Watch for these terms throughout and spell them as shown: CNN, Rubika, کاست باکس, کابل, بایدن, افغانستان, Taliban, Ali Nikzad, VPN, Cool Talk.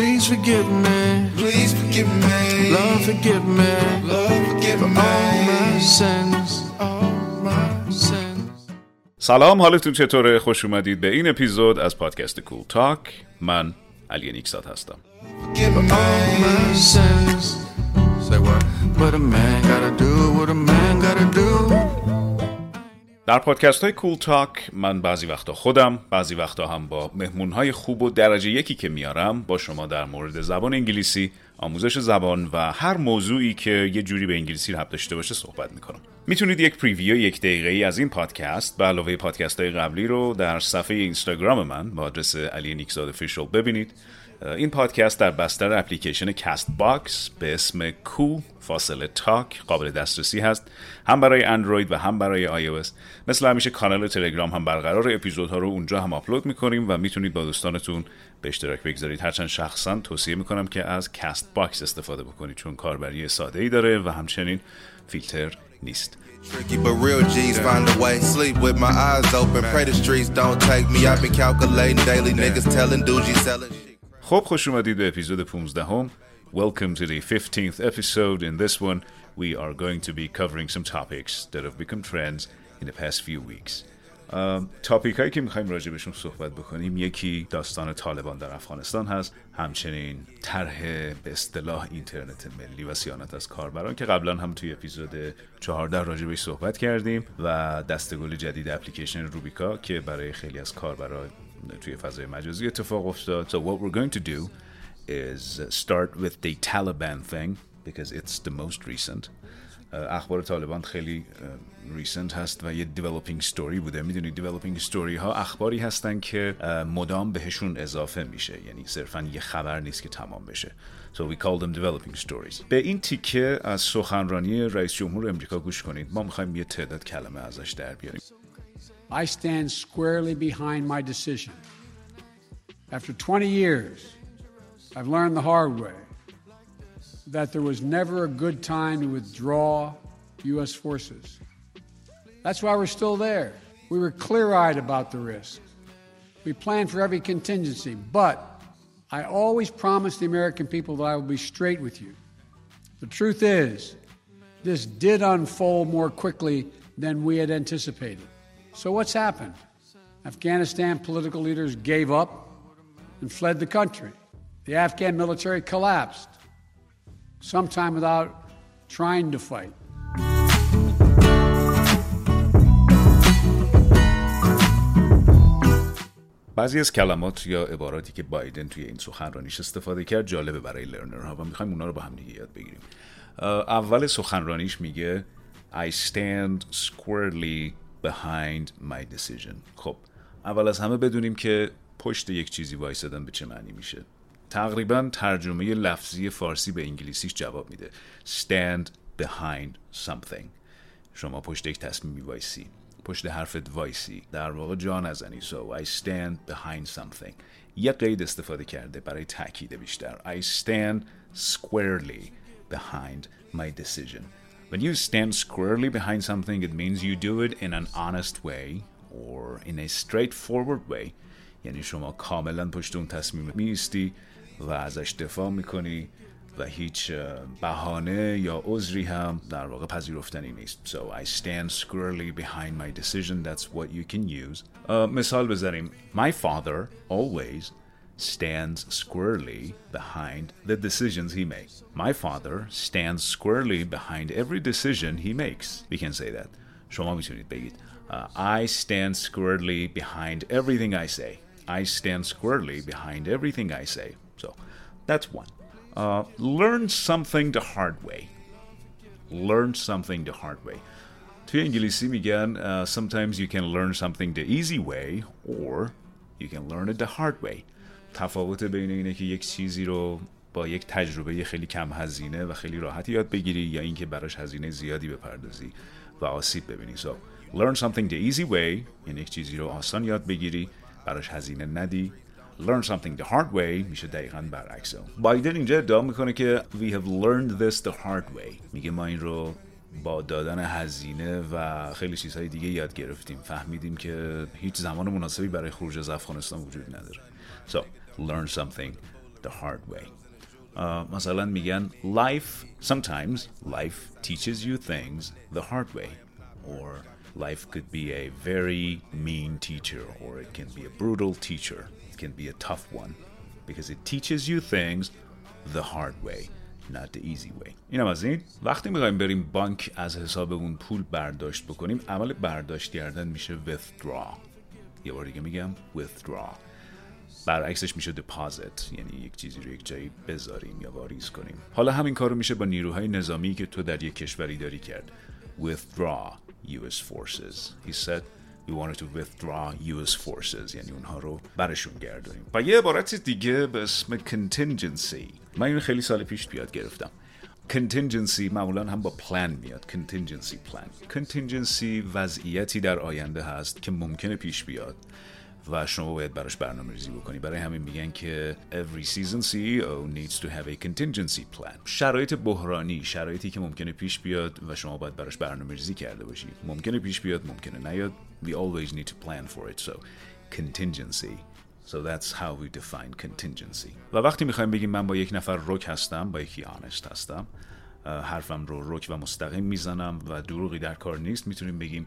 Please forgive me. Please forgive me. Lord, forgive me. Lord, forgive me. All my sins. All my sins. سلام، حالتون چطوره؟ خوش اومدید به این اپیزود از پادکست کول تاک. من علی نیکزاد هستم. در پادکست های کول تاک من بعضی وقتا خودم، بعضی وقتا هم با مهمون های خوب و درجه یکی که میارم با شما در مورد زبان انگلیسی، آموزش زبان و هر موضوعی که یه جوری به انگلیسی ربط داشته باشه صحبت میکنم. میتونید یک پریویو 1 دقیقه‌ای از این پادکست به علاوه پادکست های قبلی رو در صفحه اینستاگرام من با آدرس علی نیکزاد افیشال ببینید. این پادکست در بستر اپلیکیشن کاست باکس به اسم کو فاصله تاک قابل دسترسی هست، هم برای اندروید و هم برای آی او اس. مثل همیشه کانال تلگرام هم برقرار، اپیزودها رو اونجا هم آپلود میکنیم و میتونید با دوستانتون به اشتراک بگذارید. هرچند شخصا توصیه میکنم که از کاست باکس استفاده بکنید چون کاربری ساده‌ای داره و همچنین فیلتر نیست. Tricky but real G's find a way. Sleep with my eyes open. Pray the streets don't take me. I've been calculating daily niggas telling doogie selling. خب، خوش اومدید به اپیزود 15. Welcome to the 15th episode. In this one, we are going to be covering some topics that have become trends in the past few weeks. تاپیک هایی که میخوایم راجع بهشون صحبت بکنیم، یکی داستان طالبان در افغانستان هست، همچنین طرح به اصطلاح اینترنت ملی و صیانت از کاربران که قبلا هم توی اپیزود 14 راجع بهش صحبت کردیم، و دسته‌گل جدید اپلیکیشن روبیکا که برای خیلی از کاربران توی فضای مجازی اتفاق افتاد. So what we're going to do is start with the Taliban thing because it's the most recent. اخبار طالبان خیلی ریسنت هست و یه دیولپینگ ستوری بوده. میدونید دیولپینگ ستوری ها اخباری هستن که مدام بهشون اضافه میشه، یعنی صرفا یه خبر نیست که تمام بشه. So we call them developing stories. به این تیکه از سخنرانی رئیس جمهور امریکا گوش کنید. ما میخوایم یه تعداد کلمه ازش در بیاریم. I stand squarely behind my decision. After 20 years, I've learned the hard way that there was never a good time to withdraw U.S. forces. That's why we're still there. We were clear-eyed about the risk. We planned for every contingency, but I always promised the American people that I will be straight with you. The truth is, this did unfold more quickly than we had anticipated. So what's happened? Afghanistan political leaders gave up and fled the country. The Afghan military collapsed, sometime without trying to fight. بعضی از کلمات یا عباراتی که بایدن توی این سخنرانیش استفاده کرد جالبه برای لرنرها و میخوایم اونا رو با هم دیگه یاد بگیریم. اول سخنرانیش میگه I stand squarely behind my decision. خب اول از همه بدونیم که پشت یک چیزی وایسادن به چه معنی میشه. تقریبا ترجمه لفظی فارسی به انگلیسیش جواب میده. Stand behind something. شما پشت یک تصمیمی وایسی، پشت حرفت وایسی، در واقع جا نزنی. So I stand behind something. یه قید استفاده کرده برای تأکید بیشتر. I stand squarely behind my decision. When you stand squarely behind something, it means you do it in an honest way or in a straightforward way. یعنی شما کاملا پشت اون تصمیم میستی و ازش دفاع میکنی و هیچ بهانه یا عذری هم در واقع پذیرفتنی نیست. So I stand squarely behind my decision. That's what you can use. مثال بزنیم. My father always stands squarely behind the decisions he makes. My father stands squarely behind every decision he makes. We can say that. شما میتونید بگید I stand squarely behind everything I say. I stand squarely behind everything I say. So that's one. Learn something the hard way. Learn something the hard way. توی انگلیسی میگن sometimes you can learn something the easy way or you can learn it the hard way. تفاوت بین اینه که یک چیزی رو با یک تجربه خیلی کم هزینه و خیلی راحت یاد بگیری یا اینکه براش هزینه زیادی بپردازی و آسیب ببینی. So learn something the easy way. یعنی یک چیزی رو آسان یاد بگیری، براش هزینه ندی. Learn something the hard way میشه دقیقاً برعکس اون. بایدن اینجا ادعا میکنه که we have learned this the hard way. میگه ما این رو با دادن هزینه و خیلی چیزهای دیگه یاد گرفتیم. فهمیدیم که هیچ زمان مناسبی برای خروج از افغانستان وجود نداره. So learn something the hard way. مثلا میگن sometimes life teaches you things the hard way, or life could be a very mean teacher, or it can be a brutal teacher, it can be a tough one, because it teaches you things the hard way, not the easy way. اینم از این. وقتی میخوایم بریم بانک از حسابمون پول برداشت بکنیم، عمل برداشت کردن میشه withdraw. یه بار دیگه میگم withdraw. برعکسش میشه deposit، یعنی یک چیزی رو یک جایی بذاریم یا واریز کنیم. حالا همین کار رو میشه با نیروهای نظامی که تو در یک کشوری داری کرد. Withdraw US forces. He said we wanted to withdraw US forces، یعنی اونها رو برشون گردونیم. و یه عبارت دیگه به اسم contingency. من این خیلی سال پیش بیاد گرفتم. contingency معمولا هم با plan میاد. contingency plan. contingency وضعیتی در آینده هست که ممکنه پیش بیاد و شما باید براش برنامه‌ریزی بکنی. برای همین میگن که every season CEO needs to have a contingency plan. شرایط بحرانی، شرایطی که ممکنه پیش بیاد و شما باید براش برنامه‌ریزی کرده باشی. ممکنه پیش بیاد، ممکنه نیاد. We always need to plan for it. So contingency. So that's how we define contingency. و وقتی میخوایم بگیم من با یک نفر رک هستم، با یکی honest هستم، حرفم رو رک و مستقیم میزنم و دروغی در کار نیست، میتونیم بگیم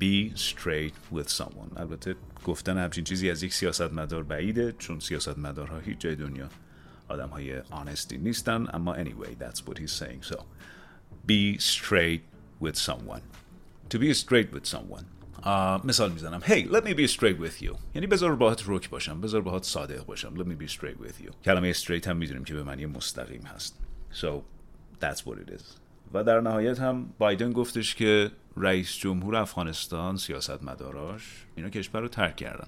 be straight with someone. البته گفتن همچین چیزی از یک سیاستمدار بعیده، چون سیاستمدارها هیچ جای دنیا آدمهای آنستی نیستن، اما anyway that's what he's saying. So be straight with someone. To be straight with someone. مثال میزنم. Hey, let me be straight with you. یعنی بذار باهات رک باشم، بذار باهات صادق باشم. Let me be straight with you. کلمه straight هم میدونیم که به معنی مستقیم هست. So that's what it is. و در نهایت هم بایدن گفتش که رئیس جمهور افغانستان، سیاستمداراش اینا کشور رو ترک کردن،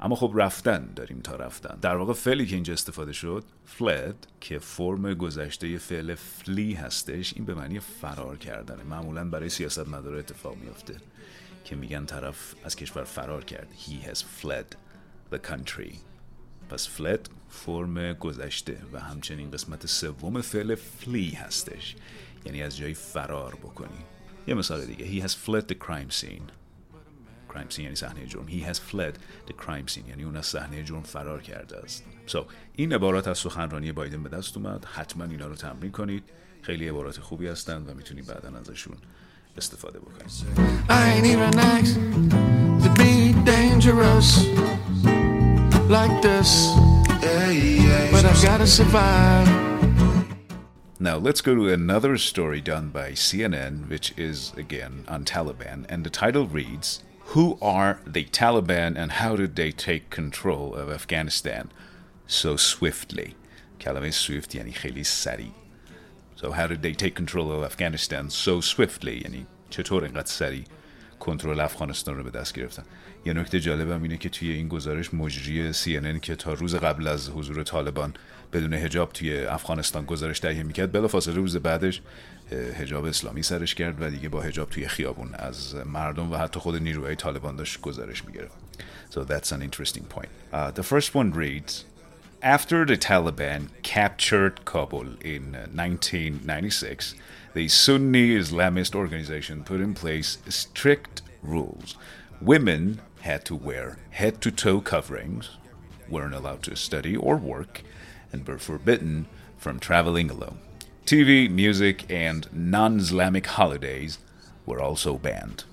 اما خب رفتن داریم تا رفتن. در واقع فعلی که اینجا استفاده شد fled که فرم گذشته فعل flee هستش، این به معنی فرار کردنه. معمولا برای سیاستمدارا اتفاق میفته که میگن طرف از کشور فرار کرد. He has fled the country. پس fled فرم گذشته و همچنین قسمت سوم فعل flee هستش، یعنی از جایی فرار بکنی. یه مثال دیگه. He has fled the crime scene. crime scene یعنی صحنه جرم. He has fled the crime scene یعنی اون از صحنه جرم فرار کرده است. So این عبارات از سخنرانی بایدن به دست اومد. حتما اینا رو تمرین کنید. خیلی عبارات خوبی هستن و میتونید بعداً ازشون استفاده بکنید. I ain't even asked to be dangerous like this, but I've got to survive. Now, let's go to another story done by CNN, which is, again, on Taliban. And the title reads, Who are the Taliban and how did they take control of Afghanistan so swiftly? کلمه swift یعنی خیلی سریع. So how did they take control of Afghanistan so swiftly? یعنی چطور اینقدر سریع کنترل افغانستان رو به دست گرفتن؟ یه نکته جالبم اینه که توی این گزارش مجری CNN که تا روز قبل از حضور طالبان بدون حجاب توی افغانستان گزارش تهیه میکرد، بلافاصله روز بعدش حجاب اسلامی سرش کرد و دیگه با حجاب توی خیابون از مردم و حتی خود نیروهای طالبان داشت گزارش میگرفت. So that's an interesting point. The first one reads, After the Taliban captured Kabul in 1996, the Sunni Islamist organization put in place strict rules. Women had to wear head-to-toe coverings, weren't allowed to study or work, and were forbidden from traveling alone. TV, music, and non-Islamic holidays were also banned.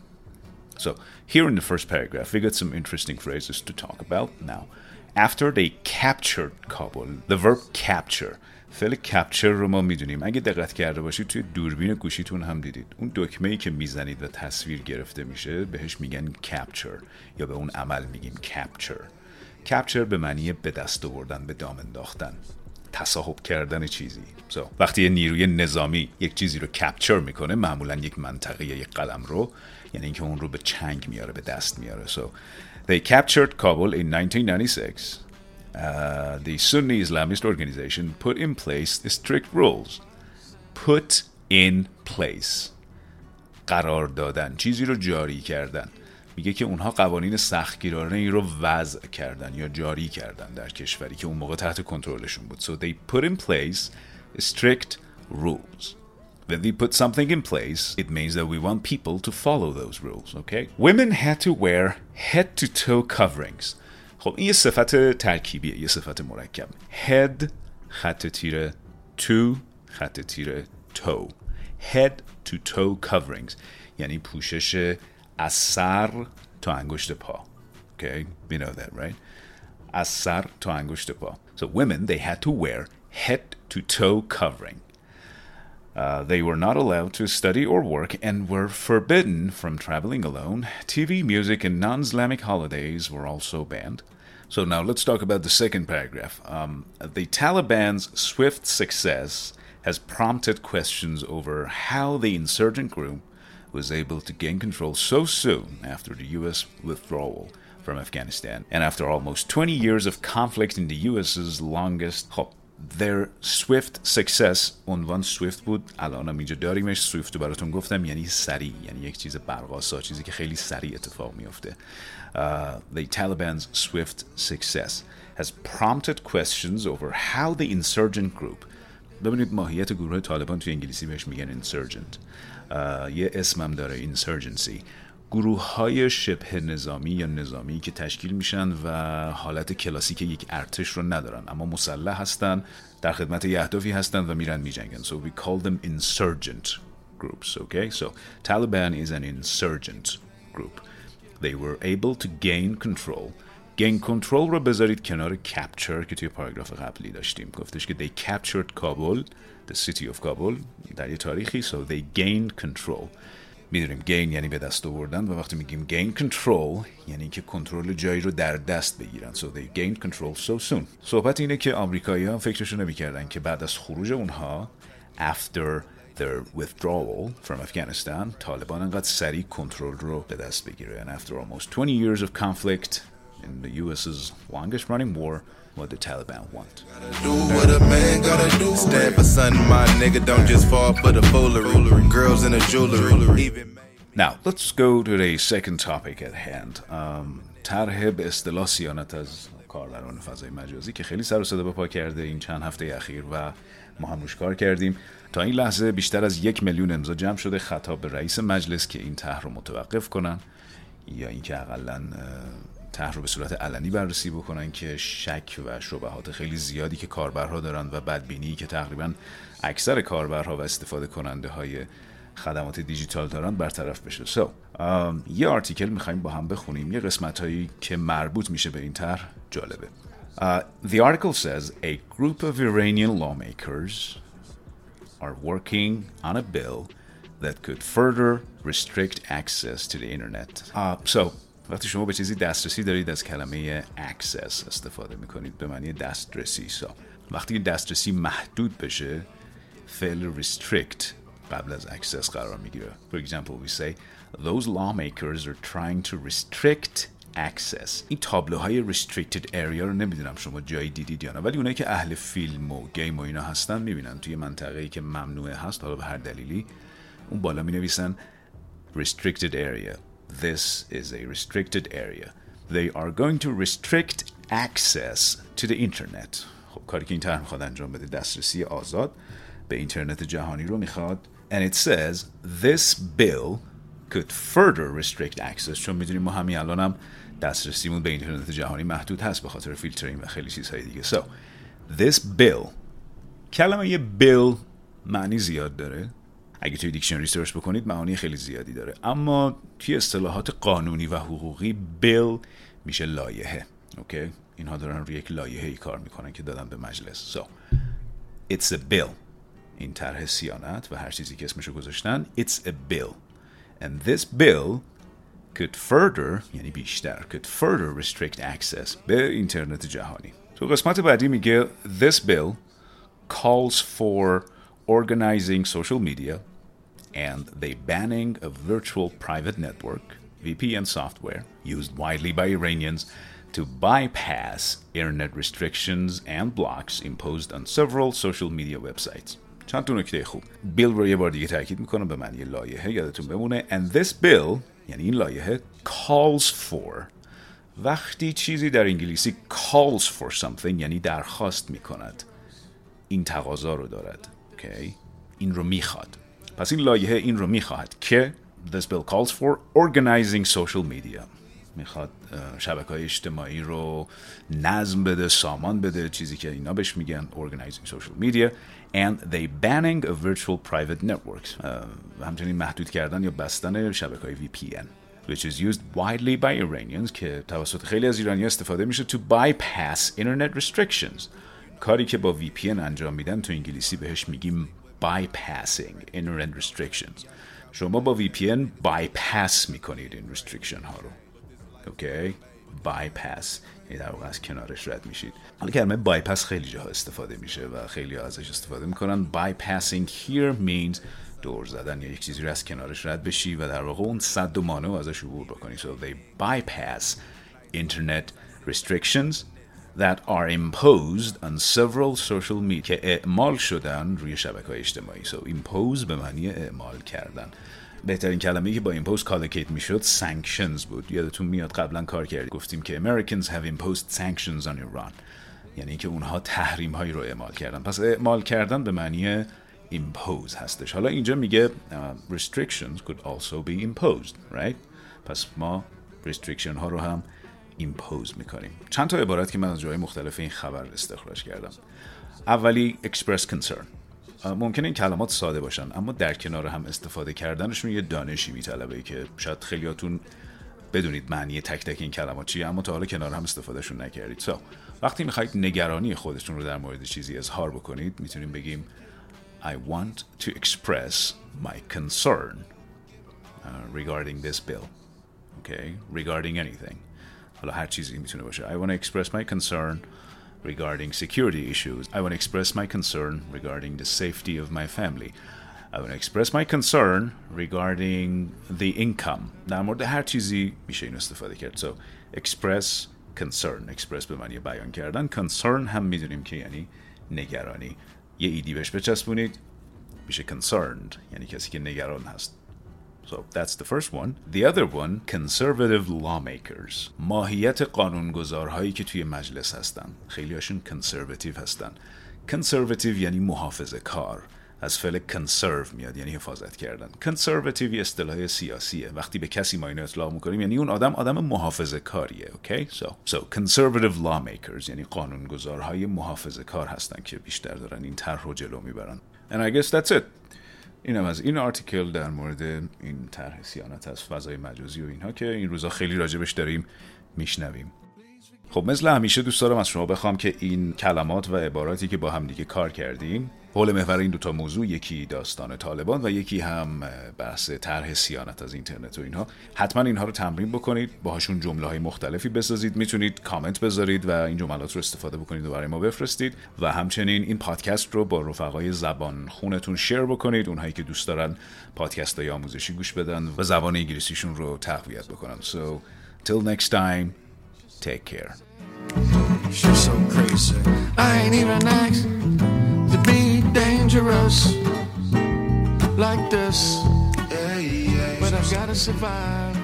So here in the first paragraph, we got some interesting phrases to talk about now. After they captured Kabul, the verb capture. فعل capture رو ما میدونیم. اگه دقت کرده باشید توی دوربین گوشیتون هم دیدید. اون دکمه‌ای که میزنید و تصویر گرفته میشه بهش میگن capture یا به اون عمل میگیم capture. capture به معنی به دست آوردن، به دام انداختن، تصاحب کردن چیزی. So وقتی یه نیروی نظامی یک چیزی رو capture میکنه، معمولاً یک منطقه یا یک قلمرو، یعنی اینکه اون رو به چنگ میاره، به دست میاره. So They captured Kabul in 1996. The Sunni Islamist organization put in place the strict rules. Put in place. قرار دادن. چیزی رو جاری کردن. میگه که اونها قوانین سختگیرانه ای رو وضع کردن یا جاری کردن در کشوری که اون موقع تحت کنترلشون بود. So they put in place strict rules. When we put something in place, it means that we want people to follow those rules, okay? Women had to wear head-to-toe coverings. خب این یه صفت ترکیبیه، یه صفت مرکب. head خط تیره to خط تیره toe. head to toe coverings یعنی پوشش از سر تا انگشت پا. Okay, we know that, right? از سر تا انگشت پا. So women, they had to wear head to toe covering. They were not allowed to study or work and were forbidden from traveling alone. TV, music, and non-Islamic holidays were also banned. So now let's talk about the second paragraph. The Taliban's swift success has prompted questions over how the insurgent group was able to gain control so soon after the U.S. withdrawal from Afghanistan. And after almost 20 years of conflict in the U.S.'s longest... خب their swift success عنوان swift بود، الان هم اینجا داریمش. swift رو براتون گفتم یعنی سریع، یعنی یک چیز برق‌آسا، چیزی که خیلی سریع اتفاق میفته. The Taliban's swift success has prompted questions over how the insurgent group. ببینید ماهیت گروه طالبان توی انگلیسی بهش میگن insurgent، یه اسمم داره insurgency، گروه های شبه نظامی یا نظامی که تشکیل میشن و حالت کلاسیک یک ارتش رو ندارن اما مسلح هستن، در خدمت یه اهدافی هستن و میرن میجنگن. So we call them insurgent groups, okay? So Taliban is an insurgent group. They were able to gain control. Gain control رو بذارید کنار capture که توی پاراگراف قبلی داشتیم، گفتش که they captured Kabul, the city of Kabul در یه تاریخی. So they gained control. میدونیم gain یعنی به دست آوردن و وقتی میگیم gain control یعنی که کنترل جایی رو در دست بگیرن. So they gained control so soon. صحبت اینه که آمریکایی‌ها فکرشو نمی‌کردن که بعد از خروج اونها after their withdrawal from Afghanistan طالبان انقدر سریع کنترل رو به دست بگیرن. And after almost 20 years of conflict in the U.S.'s longest running war, what the Taliban want. Do what a man gotta do. Stand for something, my nigga. Don't just fall for the foolery. Girls in the jewelry. Now, let's go to the second topic at hand. طرح به اصطلاح صیانت از کاربران فضای مجازی که خیلی سر و صدا پا کرده این چند هفته اخیر و ما هم روش کار کردیم. تا این لحظه بیشتر از 1 میلیون امضا جمع شده خطاب به رئیس مجلس که این طرح رو متوقف کنن یا اینکه حداقل طرح رو به صورت علنی بررسی بکنن که شک و شبهات خیلی زیادی که کاربرها دارن و بدبینی که تقریباً اکثر کاربرها و استفاده کننده های خدمات دیجیتال دارن برطرف بشه. سو یه آرتیکل میخوایم با هم بخونیم، یه قسمت هایی که مربوط میشه به این طرح جالبه. The article says a group of Iranian lawmakers are working on a bill that could further restrict access to the internet. So وقتی شما به چیزی دسترسی دارید از کلمه access استفاده میکنید به معنی دسترسی. سا وقتی دسترسی محدود بشه فعل restrict قبل از access قرار میگیره. For example we say those lawmakers are trying to restrict access. این تابلوهای restricted area رو نمیدونم شما جایی دیدید یا نه، ولی اونایی که اهل فیلم و گیم و اینا هستن میبینن توی منطقه‌ای که ممنوعه هست حالا به هر دلیلی اون بالا مینویسن restricted area. This is a restricted area. They are going to restrict access to the internet. خب کاری که این طرح میخواد انجام بده دسترسی آزاد به اینترنت جهانی رو میخواد. And it says this bill could further restrict access. چون میدونیم ما همین الانم دسترسیمون به اینترنت جهانی محدود هست به خاطر فیلترینگ و خیلی چیزهای دیگه. So this bill، کلمه یه bill معنی زیاد داره. اگه توی دیکشنری سرچ بکنید معانی خیلی زیادی داره، اما توی اصطلاحات قانونی و حقوقی بیل میشه لایحه. اوکی، اینها دارن روی یک لایحه‌ای کار میکنن که دادن به مجلس. So it's a bill. این طرح صیانت و هر چیزی که اسمشو گذاشتن it's a bill. And this bill could further یعنی بیشتر could further restrict access به اینترنت جهانی. تو قسمت بعدی میگه this bill calls for organizing social media and the banning of virtual private network, VPN software, used widely by Iranians to bypass internet restrictions and blocks imposed on several social media websites. چند تا نکته خوب. بیل رو یه بار دیگه تاکید میکنم به معنی لایحه، یادتون بمونه. And this bill یعنی این لایحه calls for. وقتی چیزی در انگلیسی calls for something یعنی درخواست میکند، این تقاضا رو دارد. Okay. این رو میخواد. پس این لایحه این رو میخواهد که This bill calls for organizing social media. میخواد شبکه‌های اجتماعی رو نظم بده، سامان بده، چیزی که اینا بهش میگن organizing social media and they banning of virtual private networks. همچنین محدود کردن یا بستن شبکه‌های VPN which is used widely by Iranians که توسط خیلی از ایرانی‌ها استفاده میشه to bypass internet restrictions. کاری که با VPN انجام میدن تو انگلیسی بهش میگیم bypassing internet restrictions. شما با VPN bypass میکنید این restriction ها رو. اوکی؟ bypass یعنی در واقع از کنارش رد میشید. حالا کلمه bypass خیلی جاها استفاده میشه و خیلی ها ازش استفاده میکنن. bypassing here means دور زدن، یا یک چیزی رو از کنارش رد بشی و در واقع اون سد و مانع ازش عبور بکنی. so they bypass internet restrictions that are imposed on several social media که اعمال شدن روی شبکه‌های اجتماعی. so impose به معنی اعمال کردن. بهترین کلمه‌ای که با impose کالکیت میشد sanctions بود. یادتون میاد قبلا کار کردیم گفتیم که Americans have imposed sanctions on Iran، یعنی که اونها تحریم هایی رو اعمال کردن. پس اعمال کردن به معنی impose هستش. حالا اینجا میگه restrictions could also be imposed right. پس ما restriction ها رو هم impose میکنیم. چند تا عبارت که من از جای مختلف این خبر استخراج کردم. اولی express concern. ممکنه این کلمات ساده باشن اما در کنار هم استفاده کردنشون یه دانشی میطلبه که شاید خیلیاتون بدونید معنی تک تک این کلمات چیه اما تا حالا کنار هم استفادهشون نکردید. so وقتی میخواید نگرانی خودتون رو در مورد چیزی اظهار بکنید میتونیم بگیم I want to express my concern regarding this bill. Okay, regarding anything. حالا هر چیزی میتونه باشه. I want to express my concern regarding security issues. I want to express my concern regarding the safety of my family. I want to express my concern regarding the income. در مورد هر چیزی میشه این استفاده کرد. so express concern. express به معنی بیان کردن. concern هم میدونیم که یعنی نگرانی. یه ایدی بهش بچسبونید میشه concerned، یعنی کسی که نگران هست. so that's the first one. the other one conservative lawmakers. ماهیت قانونگذارهایی که توی مجلس هستن. خیلی هاشون conservative هستن. conservative یعنی محافظه کار. از فعل conserve میاد یعنی حفاظت کردن. conservative یه اصطلاح سیاسیه. وقتی به کسی ما اینو اطلاق میکنیم یعنی اون آدم محافظه کاریه. okay? so conservative lawmakers یعنی قانونگذارهای محافظه کار هستن که بیشتر دارن این طرح رو جلو میبرن. and I guess that's it. اینم از این آرتیکل در مورد این طرح سیانت از فضای مجازی و اینها که این روزا خیلی راجبش داریم میشنویم. خب مثل همیشه دوست دارم از شما بخوام که این کلمات و عباراتی که با هم دیگه کار کردیم حول محور این دوتا موضوع، یکی داستان طالبان و یکی هم بحث طرح صیانت از اینترنت و اینها، حتما اینها رو تمرین بکنید، باهاشون جمله‌های مختلفی بسازید. میتونید کامنت بذارید و این جملات رو استفاده بکنید و برای ما بفرستید و همچنین این پادکست رو با رفقای زبان خونتون شیر بکنید، اونهایی که دوست دارن پادکست‌های آموزشی گوش بدن و زبان انگلیسیشون رو تقویت بکنن. so till next time take care. She's so crazy. I ain't even asked to be dangerous like this, but I've got to survive.